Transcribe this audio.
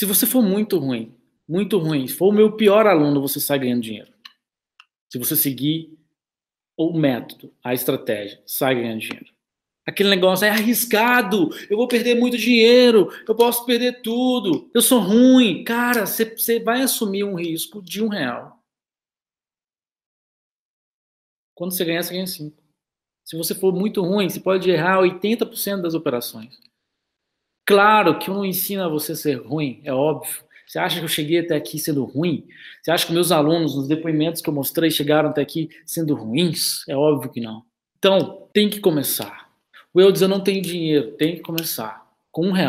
Se você for muito ruim, se for o meu pior aluno, você sai ganhando dinheiro. Se você seguir o método, a estratégia, sai ganhando dinheiro. Aquele negócio é arriscado, eu vou perder muito dinheiro, eu posso perder tudo, eu sou ruim. Cara, você vai assumir um risco de R$1. Quando você ganha 5. Se você for muito ruim, você pode errar 80% das operações. Claro que eu não ensino a você ser ruim, é óbvio. Você acha que eu cheguei até aqui sendo ruim? Você acha que meus alunos, nos depoimentos que eu mostrei, chegaram até aqui sendo ruins? É óbvio que não. Então, tem que começar. O eu diz, eu não tenho dinheiro, tem que começar com R$1.